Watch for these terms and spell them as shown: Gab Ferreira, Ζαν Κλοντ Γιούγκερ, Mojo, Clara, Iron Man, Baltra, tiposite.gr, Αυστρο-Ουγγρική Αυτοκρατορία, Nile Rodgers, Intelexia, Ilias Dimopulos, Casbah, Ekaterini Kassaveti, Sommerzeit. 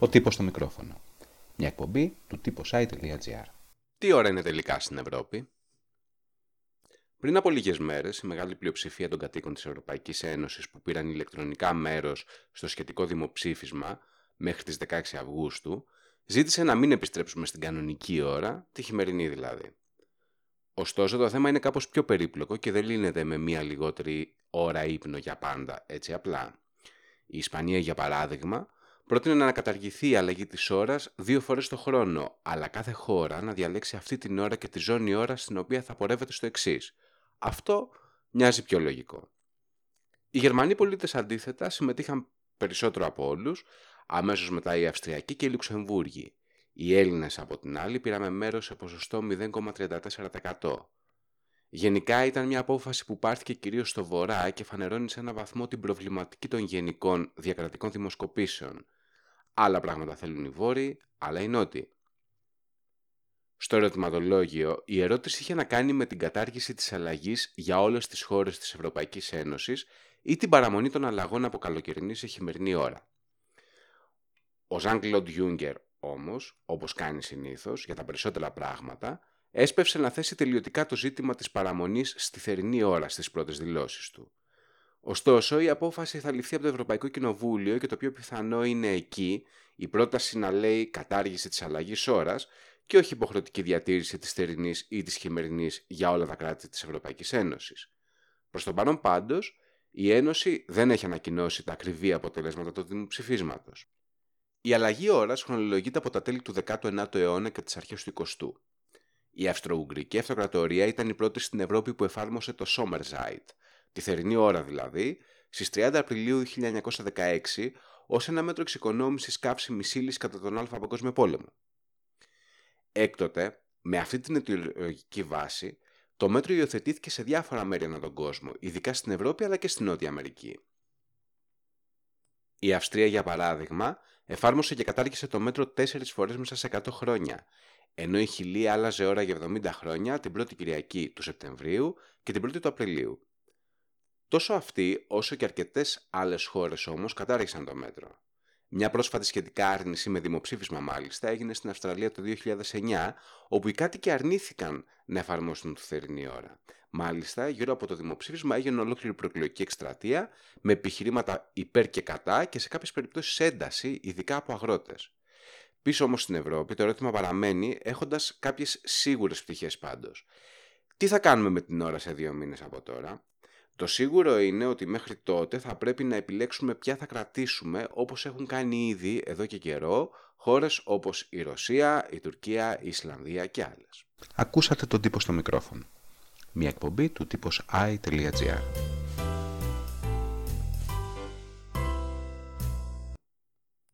Ο τύπος στο μικρόφωνο. Μια εκπομπή του tiposite.gr. Τι ώρα είναι τελικά στην Ευρώπη? Πριν από λίγες μέρες, η μεγάλη πλειοψηφία των κατοίκων της Ευρωπαϊκής Ένωσης που πήραν ηλεκτρονικά μέρος στο σχετικό δημοψήφισμα μέχρι τις 16 Αυγούστου, ζήτησε να μην επιστρέψουμε στην κανονική ώρα, τη χειμερινή δηλαδή. Ωστόσο, το θέμα είναι κάπως πιο περίπλοκο και δεν λύνεται με μία λιγότερη ώρα ύπνο για πάντα, έτσι απλά. Η Ισπανία, για παράδειγμα, πρότεινε να ανακαταργηθεί η αλλαγή της ώρας 2 φορές το χρόνο, αλλά κάθε χώρα να διαλέξει αυτή την ώρα και τη ζώνη ώρας στην οποία θα πορεύεται στο εξής. Αυτό μοιάζει πιο λογικό. Οι Γερμανοί πολίτες, αντίθετα, συμμετείχαν περισσότερο από όλους, αμέσως μετά οι Αυστριακοί και οι Λουξεμβούργοι. Οι Έλληνες, από την άλλη, πήραμε μέρος σε ποσοστό 0,34%. Γενικά ήταν μια απόφαση που πάρθηκε κυρίως στο Βορρά και φανερώνει σε έναν βαθμό την προβληματική των γενικών διακρατικών δημοσκοπήσεων. Άλλα πράγματα θέλουν οι Βόρειοι, άλλα οι Νότιοι. Στο ερωτηματολόγιο, η ερώτηση είχε να κάνει με την κατάργηση της αλλαγής για όλες τις χώρες της Ευρωπαϊκής Ένωσης ή την παραμονή των αλλαγών από καλοκαιρινή σε χειμερινή ώρα. Ο Ζαν Κλοντ Γιούγκερ, όμως, όπως κάνει συνήθως για τα περισσότερα πράγματα, έσπευσε να θέσει τελειωτικά το ζήτημα της παραμονής στη θερινή ώρα στις πρώτες δηλώσεις του. Ωστόσο, η απόφαση θα ληφθεί από το Ευρωπαϊκό Κοινοβούλιο και το πιο πιθανό είναι εκεί η πρόταση να λέει κατάργηση της αλλαγής ώρας και όχι υποχρεωτική διατήρηση της θερινής ή της χειμερινής για όλα τα κράτη της Ευρωπαϊκής Ένωσης. Προς τον παρόν πάντως, η Ένωση δεν έχει ανακοινώσει τα ακριβή αποτελέσματα του δημοψηφίσματος. Η αλλαγή ώρας χρονολογείται από τα τέλη του 19ου αιώνα και τις αρχές του 20ου. Η Αυστρο-Ουγγρική Αυτοκρατορία ήταν η πρώτη στην Ευρώπη που εφάρμοσε το Sommerzeit, τη θερινή ώρα δηλαδή, στις 30 Απριλίου 1916, ως ένα μέτρο εξοικονόμησης καύσιμης ύλης κατά τον Αλφα Παγκόσμιο Πόλεμο. Έκτοτε, με αυτή την αιτιολογική βάση, το μέτρο υιοθετήθηκε σε διάφορα μέρη ανά τον κόσμο, ειδικά στην Ευρώπη αλλά και στην Νότια Αμερική. Η Αυστρία, για παράδειγμα, εφάρμοσε και κατάργησε το μέτρο 4 φορές μέσα σε 100 χρόνια, ενώ η Χιλή άλλαζε ώρα για 70 χρόνια την 1η Κυριακή του Σεπτεμβρίου και την 1η του Απριλίου. Τόσο αυτή όσο και αρκετές άλλες χώρες όμως κατάργησαν το μέτρο. Μια πρόσφατη σχετικά άρνηση με δημοψήφισμα μάλιστα έγινε στην Αυστραλία το 2009, όπου οι κάτοικοι αρνήθηκαν να εφαρμόσουν τη θερινή ώρα. Μάλιστα, γύρω από το δημοψήφισμα έγινε ολόκληρη προεκλογική εκστρατεία με επιχειρήματα υπέρ και κατά και σε κάποιες περιπτώσεις ένταση, ειδικά από αγρότες. Πίσω όμως στην Ευρώπη το ερώτημα παραμένει, έχοντας κάποιες σίγουρες πτυχές πάντως. Τι θα κάνουμε με την ώρα σε 2 μήνες από τώρα? Το σίγουρο είναι ότι μέχρι τότε θα πρέπει να επιλέξουμε ποια θα κρατήσουμε, όπως έχουν κάνει ήδη εδώ και καιρό χώρες όπως η Ρωσία, η Τουρκία, η Ισλανδία και άλλες. Ακούσατε τον τύπο στο μικρόφωνο. Μια εκπομπή του tiposite.gr.